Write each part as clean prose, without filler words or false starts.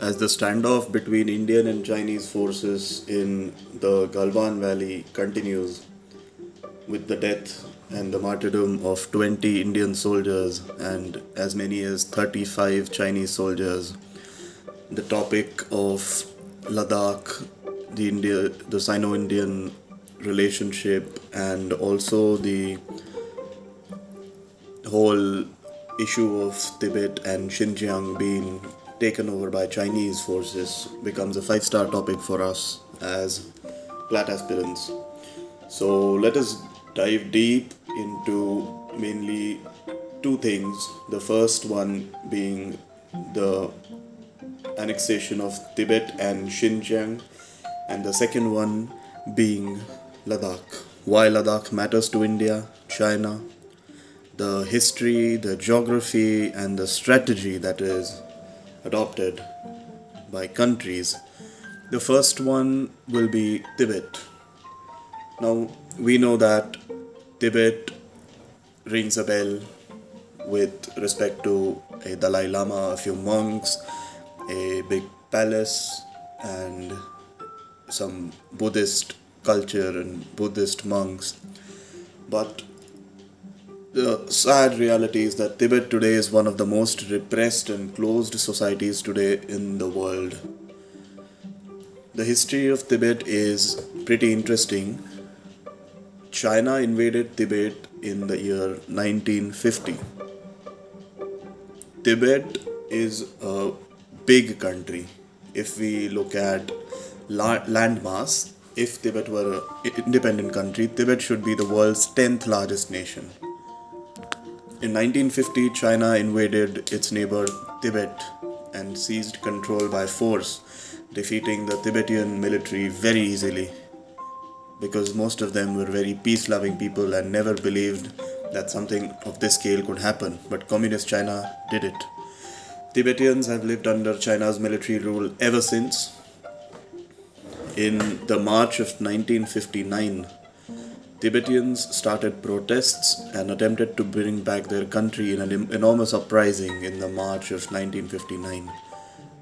as the standoff between Indian and Chinese forces in the Galwan Valley continues, with the death and the martyrdom of 20 Indian soldiers and as many as 35 Chinese soldiers, the topic of Ladakh, the Sino-Indian relationship, and also the whole issue of Tibet and Xinjiang being taken over by Chinese forces becomes a 5-star topic for us as Plat aspirants. So let us dive deep into mainly two things. The first one being the annexation of Tibet and Xinjiang, and the second one being Ladakh. Why Ladakh matters to India, China, the history, the geography, and the strategy that is adopted by countries. The first one will be Tibet. Now, we know that Tibet rings a bell with respect to a Dalai Lama, a few monks, a big palace, and some Buddhist culture and Buddhist monks. But the sad reality is that Tibet today is one of the most repressed and closed societies today in the world. The history of Tibet is pretty interesting. China invaded Tibet in the year 1950. Tibet is a big country. If we look at landmass, if Tibet were an independent country, Tibet should be the world's 10th largest nation. In 1950, China invaded its neighbor Tibet and seized control by force, defeating the Tibetan military very easily, because most of them were very peace-loving people and never believed that something of this scale could happen. But Communist China did it. Tibetans have lived under China's military rule ever since. In the March of 1959, Tibetans started protests and attempted to bring back their country in an enormous uprising in the March of 1959.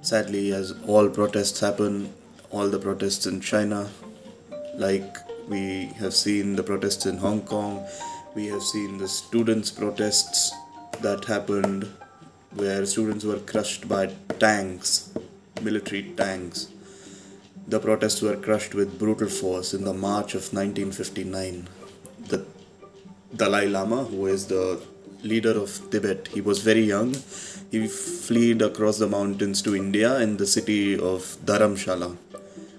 Sadly, as all protests happen, all the protests in China, like we have seen the protests in Hong Kong, we have seen the students' protests that happened where students were crushed by tanks, military tanks. The protests were crushed with brutal force in the March of 1959. The Dalai Lama, who is the leader of Tibet, he was very young. He fled across the mountains to India in the city of Dharamshala,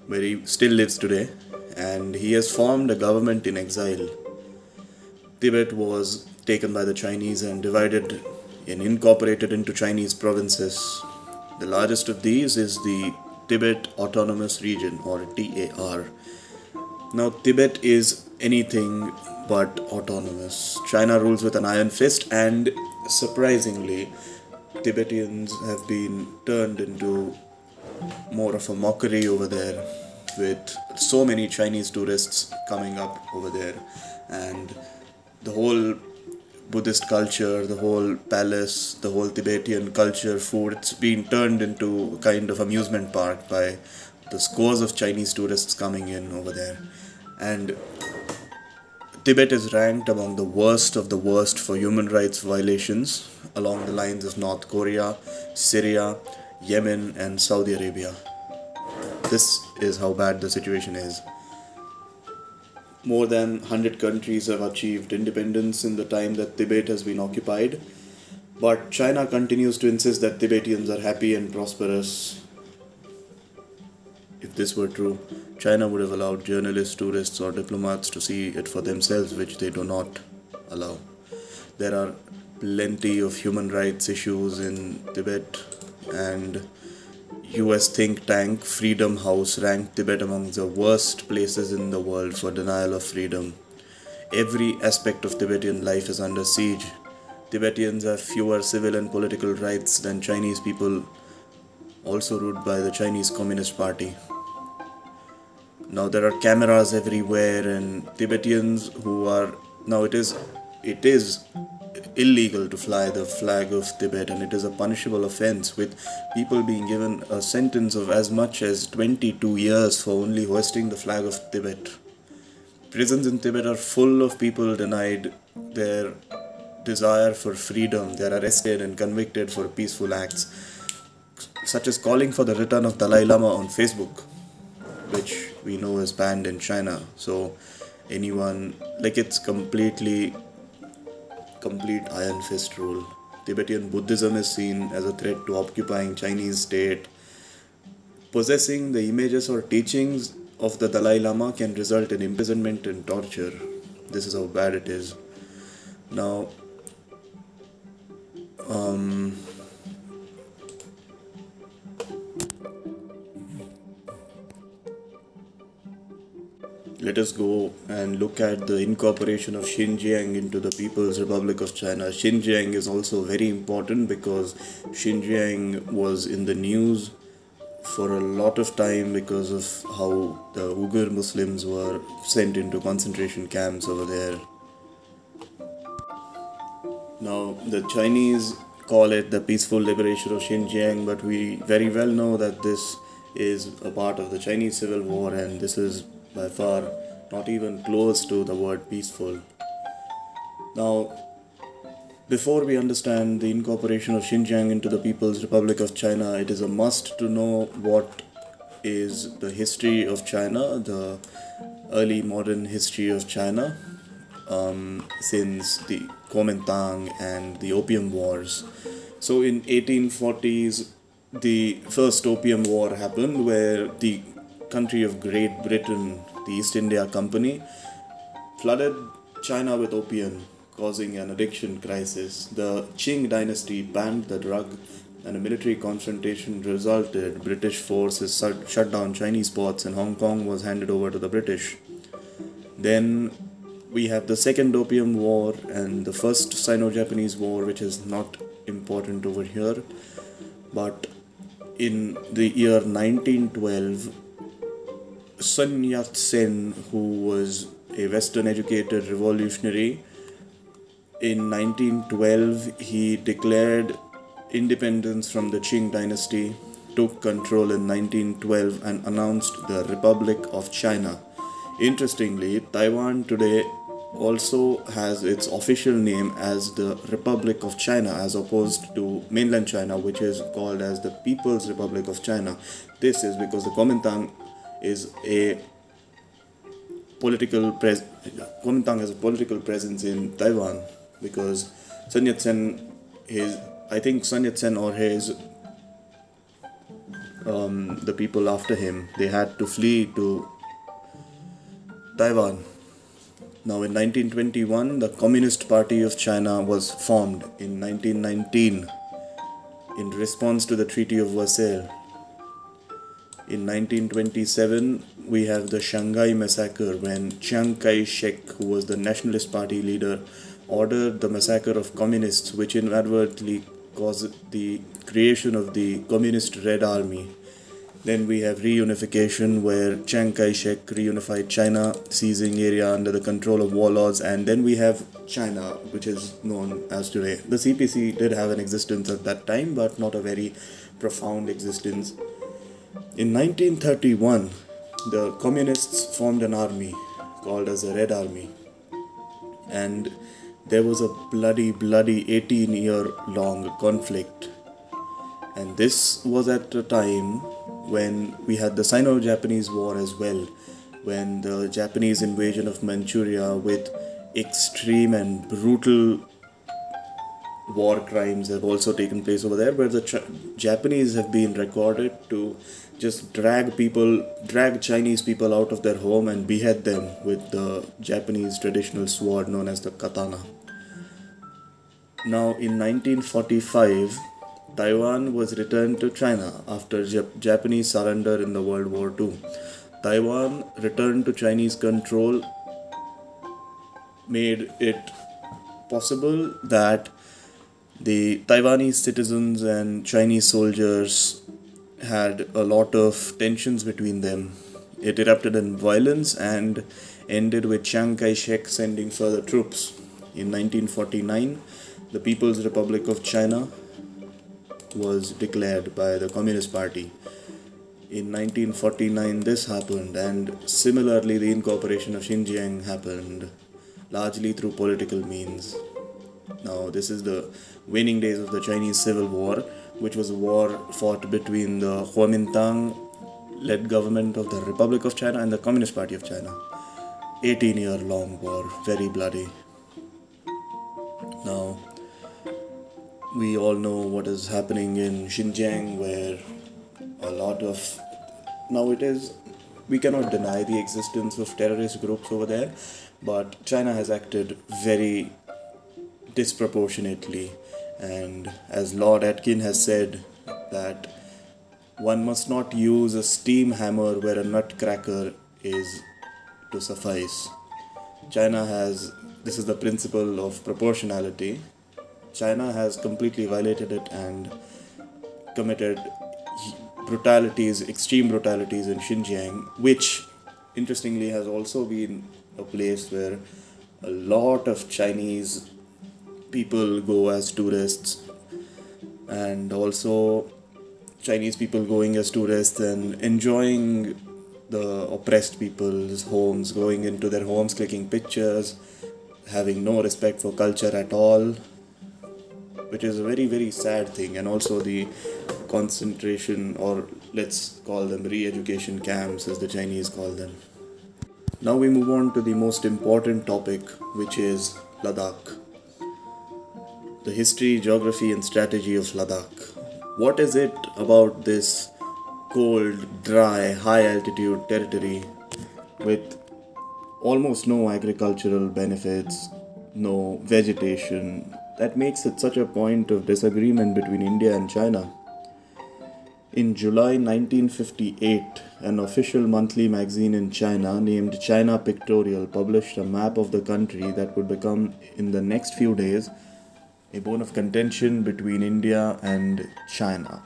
where he still lives today. And he has formed a government in exile. Tibet was taken by the Chinese and divided and incorporated into Chinese provinces. The largest of these is the Tibet Autonomous Region, or TAR. Now, Tibet is anything but autonomous. China rules with an iron fist, and surprisingly, Tibetans have been turned into more of a mockery over there, with so many Chinese tourists coming up over there, and the whole Buddhist culture, the whole palace, the whole Tibetan culture, food, it's been turned into a kind of amusement park by the scores of Chinese tourists coming in over there. And Tibet is ranked among the worst of the worst for human rights violations, along the lines of North Korea, Syria, Yemen, and Saudi Arabia. This is how bad the situation is. More than 100 countries have achieved independence in the time that Tibet has been occupied, but China continues to insist that Tibetans are happy and prosperous. If this were true, China would have allowed journalists, tourists, or diplomats to see it for themselves, which they do not allow. There are plenty of human rights issues in Tibet, and US think tank Freedom House ranked Tibet among the worst places in the world for denial of freedom. Every aspect of Tibetan life is under siege. Tibetans have fewer civil and political rights than Chinese people, also ruled by the Chinese Communist Party. Now there are cameras everywhere, and Tibetans who are... Now it is illegal to fly the flag of Tibet, and it is a punishable offense, with people being given a sentence of as much as 22 years for only hoisting the flag of Tibet. Prisons in Tibet are full of people denied their desire for freedom. They are arrested and convicted for peaceful acts, such as calling for the return of Dalai Lama on Facebook, which we know is banned in China. So anyone, like, it's complete iron fist rule. Tibetan Buddhism is seen as a threat to occupying Chinese state. Possessing the images or teachings of the Dalai Lama can result in imprisonment and torture. This is how bad it is. Now, let us go and look at the incorporation of Xinjiang into the People's Republic of China. Xinjiang is also very important because Xinjiang was in the news for a lot of time because of how the Uyghur Muslims were sent into concentration camps over there. Now, the Chinese call it the peaceful liberation of Xinjiang, but we very well know that this is a part of the Chinese Civil War, and this is by far not even close to the word peaceful. Now, before we understand the incorporation of Xinjiang into the People's Republic of China, it is a must to know what is the history of China, the early modern history of China, since the Kuomintang and the Opium Wars. So in 1840s, the first Opium War happened, where the country of Great Britain, the East India Company, flooded China with opium, causing an addiction crisis. The Qing Dynasty banned the drug, and a military confrontation resulted. British forces shut down Chinese ports, and Hong Kong was handed over to the British. Then we have the Second Opium War and the First Sino-Japanese War, which is not important over here. But in the year 1912, Sun Yat-sen, who was a Western-educated revolutionary, in 1912 he declared independence from the Qing Dynasty, took control in 1912, and announced the Republic of China. Interestingly, Taiwan today also has its official name as the Republic of China, as opposed to mainland China, which is called as the People's Republic of China. This is because the Kuomintang is a political Kuomintang has a political presence in Taiwan, because Sun Yat-sen, the people after him, they had to flee to Taiwan. Now in 1921, the Communist Party of China was formed in 1919 in response to the Treaty of Versailles. In 1927, we have the Shanghai Massacre, when Chiang Kai-shek, who was the Nationalist Party leader, ordered the massacre of communists, which inadvertently caused the creation of the Communist Red Army. Then we have reunification, where Chiang Kai-shek reunified China, seizing area under the control of warlords. And then we have China, which is known as today. The CPC did have an existence at that time, but not a very profound existence. In 1931, the communists formed an army called as the Red Army, and there was a bloody 18-year-long conflict. And this was at a time when we had the Sino-Japanese War as well, when the Japanese invasion of Manchuria with extreme and brutal war crimes have also taken place over there, where the Japanese have been recorded to just drag Chinese people out of their home and behead them with the Japanese traditional sword known as the katana. Now in 1945, Taiwan was returned to China after Japanese surrender in the World War II. Taiwan returned to Chinese control made it possible that the Taiwanese citizens and Chinese soldiers had a lot of tensions between them. It erupted in violence and ended with Chiang Kai-shek sending further troops. In 1949, The People's Republic of China was declared by the Communist Party. In 1949 this happened, and similarly the incorporation of Xinjiang happened, largely through political means. Now this is the waning days of the Chinese Civil War, which was a war fought between the Kuomintang led government of the Republic of China and the Communist Party of China. 18-year long war, very bloody. Now we all know what is happening in Xinjiang, where a lot of, now it is, we cannot deny the existence of terrorist groups over there, but China has acted very disproportionately, and as Lord Atkin has said, that one must not use a steam hammer where a nutcracker is to suffice. China has, this is the principle of proportionality, China has completely violated it and committed brutalities, extreme brutalities in Xinjiang, which interestingly has also been a place where a lot of Chinese people go as tourists, and also Chinese people going as tourists and enjoying the oppressed people's homes, going into their homes, clicking pictures, having no respect for culture at all, which is a very, very sad thing. And also the concentration, or let's call them re-education camps as the Chinese call them. Now we move on to the most important topic, which is Ladakh. The history, geography and strategy of Ladakh. What is it about this cold, dry, high altitude territory with almost no agricultural benefits, no vegetation, that makes it such a point of disagreement between India and China? In July 1958, an official monthly magazine in China named China Pictorial published a map of the country that would become, in the next few days, a bone of contention between India and China.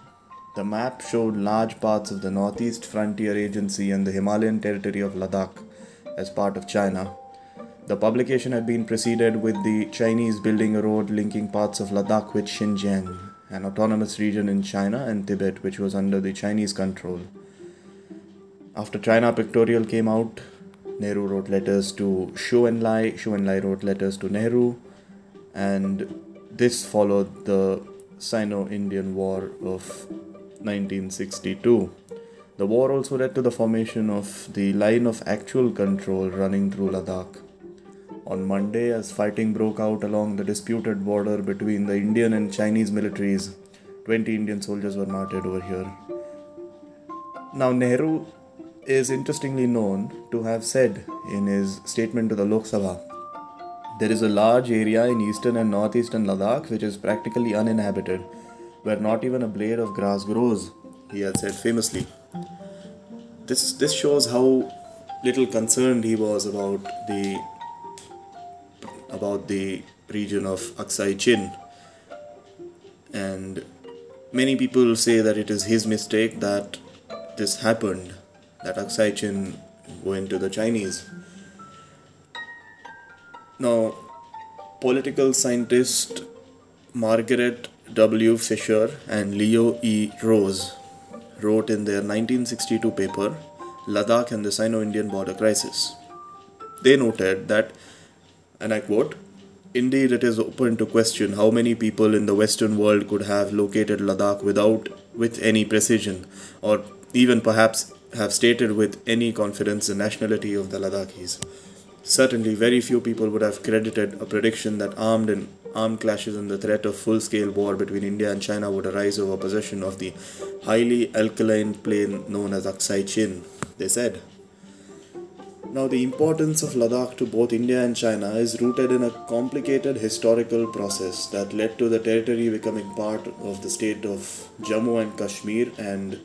The map showed large parts of the Northeast Frontier Agency and the Himalayan territory of Ladakh as part of China. The publication had been preceded with the Chinese building a road linking parts of Ladakh with Xinjiang, an autonomous region in China, and Tibet, which was under the Chinese control. After China Pictorial came out, Nehru wrote letters to Zhou Enlai wrote letters to Nehru, and this followed the Sino-Indian War of 1962. The war also led to the formation of the line of actual control running through Ladakh. On Monday, as fighting broke out along the disputed border between the Indian and Chinese militaries, 20 Indian soldiers were martyred over here. Now, Nehru is interestingly known to have said in his statement to the Lok Sabha, "There is a large area in eastern and northeastern Ladakh which is practically uninhabited, where not even a blade of grass grows," he had said famously. This shows how little concerned he was about the region of Aksai Chin, and many people say that it is his mistake that this happened, that Aksai Chin went to the Chinese. Now, political scientist Margaret W. Fisher and Leo E. Rose wrote in their 1962 paper, Ladakh and the Sino-Indian Border Crisis. They noted that, and I quote, "Indeed, it is open to question how many people in the Western world could have located Ladakh with any precision, or even perhaps have stated with any confidence the nationality of the Ladakhis. Certainly, very few people would have credited a prediction that armed clashes and the threat of full-scale war between India and China would arise over possession of the highly alkaline plain known as Aksai Chin," they said. Now, the importance of Ladakh to both India and China is rooted in a complicated historical process that led to the territory becoming part of the state of Jammu and Kashmir, and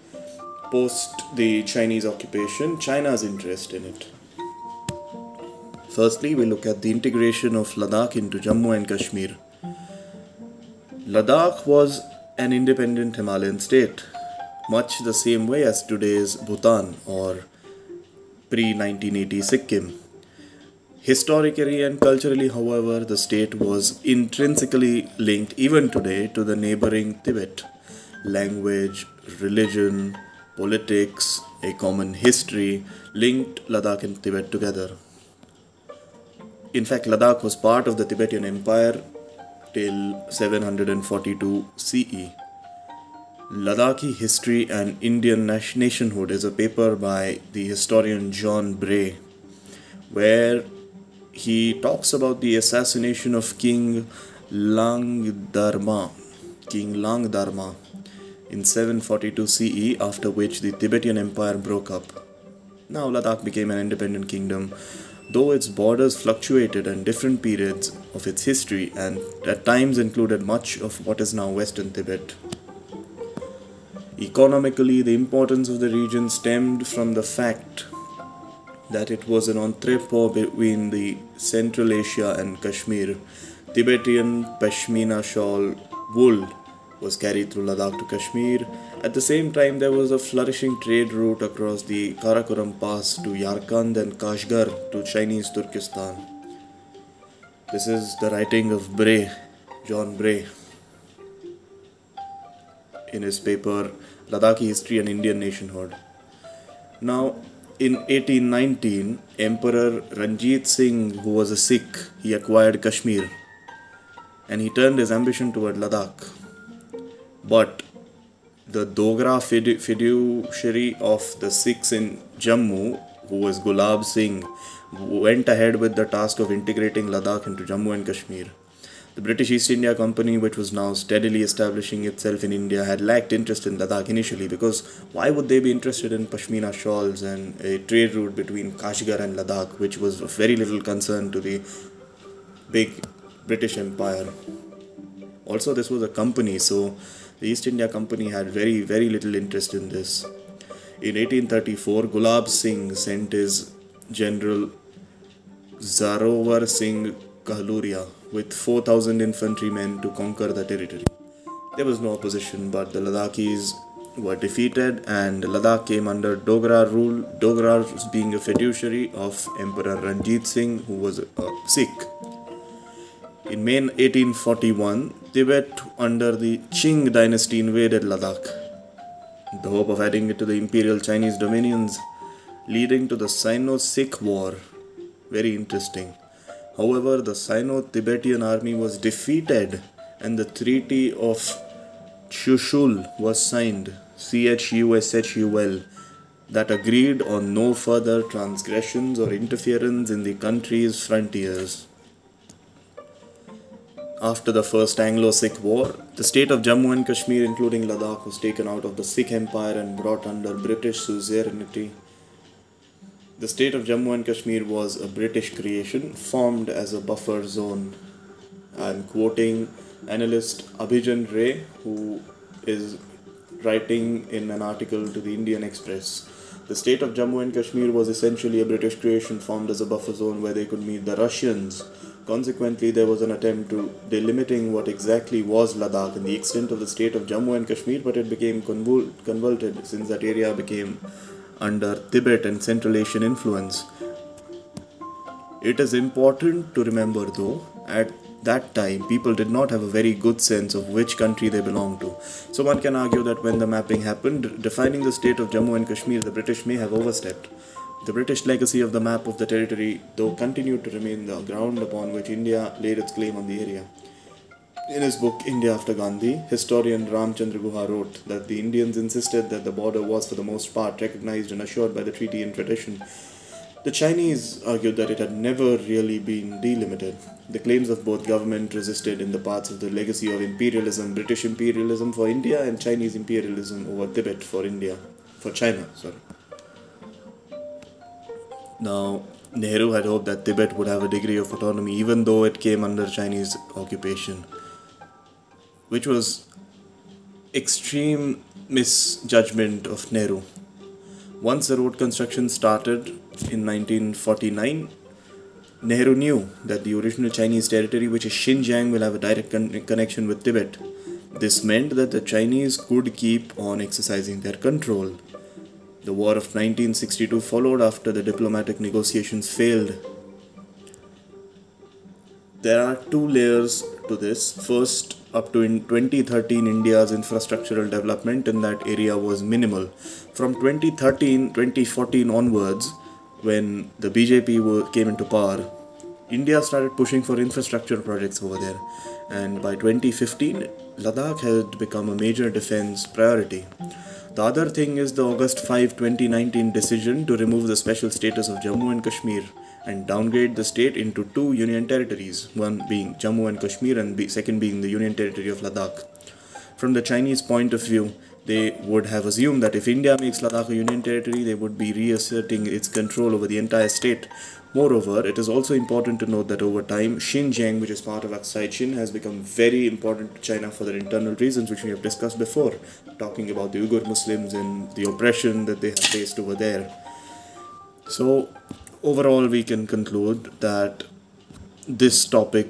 post the Chinese occupation, China's interest in it. Firstly, we look at the integration of Ladakh into Jammu and Kashmir. Ladakh was an independent Himalayan state, much the same way as today's Bhutan or pre-1980 Sikkim. Historically and culturally, however, the state was intrinsically linked even today to the neighboring Tibet. Language, religion, politics, a common history linked Ladakh and Tibet together. In fact, Ladakh was part of the Tibetan Empire till 742 CE. Ladakhi History and Indian Nationhood is a paper by the historian John Bray, where he talks about the assassination of King Langdharma, in 742 CE, after which the Tibetan Empire broke up. Now Ladakh became an independent kingdom, though its borders fluctuated in different periods of its history and at times included much of what is now Western Tibet. Economically, the importance of the region stemmed from the fact that it was an entrepôt between the Central Asia and Kashmir. Tibetan Pashmina shawl wool was carried through Ladakh to Kashmir. At the same time, there was a flourishing trade route across the Karakoram Pass to Yarkand and Kashgar to Chinese Turkestan. This is the writing of Bray, John Bray, in his paper Ladakhi History and Indian Nationhood. Now, in 1819, Emperor Ranjit Singh, who was a Sikh, he acquired Kashmir and he turned his ambition toward Ladakh. But the Dogra fiduciary of the Sikhs in Jammu, who was Gulab Singh, went ahead with the task of integrating Ladakh into Jammu and Kashmir. The British East India Company, which was now steadily establishing itself in India, had lacked interest in Ladakh initially, because why would they be interested in Pashmina shawls and a trade route between Kashgar and Ladakh, which was of very little concern to the big British Empire. Also, this was a company, so the East India Company had very little interest in this. In 1834, Gulab Singh sent his general Zarovar Singh Kahluria with 4,000 infantrymen to conquer the territory. There was no opposition, but the Ladakhis were defeated and Ladakh came under Dogra rule, Dogra being a fiduciary of Emperor Ranjit Singh, who was a Sikh. In May 1841, Tibet under the Qing Dynasty invaded Ladakh in the hope of adding it to the imperial Chinese dominions, leading to the Sino-Sikh War. Very interesting. However, the Sino-Tibetan army was defeated and the Treaty of Chushul was signed, C-H-U-S-H-U-L, that agreed on no further transgressions or interference in the country's frontiers. After the First Anglo-Sikh War, the state of Jammu and Kashmir, including Ladakh, was taken out of the Sikh Empire and brought under British suzerainty. The state of Jammu and Kashmir was a British creation, formed as a buffer zone. I'm quoting analyst Abhijan Ray, who is writing in an article to the Indian Express. The state of Jammu and Kashmir was essentially a British creation formed as a buffer zone where they could meet the Russians. Consequently, there was an attempt to delimiting what exactly was Ladakh and the extent of the state of Jammu and Kashmir, but it became convoluted since that area became under Tibet and Central Asian influence. It is important to remember, though, at that time people did not have a very good sense of which country they belonged to. So one can argue that when the mapping happened, defining the state of Jammu and Kashmir, the British may have overstepped. The British legacy of the map of the territory, though, continued to remain the ground upon which India laid its claim on the area. In his book, India After Gandhi, historian Ramchandra Guha wrote that the Indians insisted that the border was for the most part recognized and assured by the treaty and tradition. The Chinese argued that it had never really been delimited. The claims of both governments resisted in the paths of the legacy of imperialism, British imperialism for India and Chinese imperialism over Tibet for China. Now, Nehru had hoped that Tibet would have a degree of autonomy even though it came under Chinese occupation, which was extreme misjudgment of Nehru. Once the road construction started in 1949, Nehru knew that the original Chinese territory, which is Xinjiang, will have a direct connection with Tibet. This meant that the Chinese could keep on exercising their control. The War of 1962 followed after the diplomatic negotiations failed. there are two layers to this. First, up to in 2013, India's infrastructural development in that area was minimal. From 2014 onwards, when the BJP came into power, India started pushing for infrastructure projects over there, and by 2015, Ladakh had become a major defense priority. The other thing is the August 5, 2019 decision to remove the special status of Jammu and Kashmir and downgrade the state into two union territories, one being Jammu and Kashmir and second being the union territory of Ladakh. From the Chinese point of view, they would have assumed that if India makes Ladakh a union territory, they would be reasserting its control over the entire state. Moreover, it is also important to note that over time, Xinjiang, which is part of Aksai Chin, has become very important to China for their internal reasons, which we have discussed before, talking about the Uyghur Muslims and the oppression that they have faced over there. So, overall, we can conclude that this topic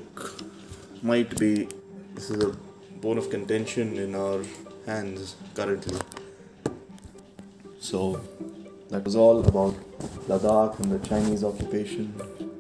might be, this is a bone of contention in our hands currently. So, that was all about Ladakh and the Chinese occupation.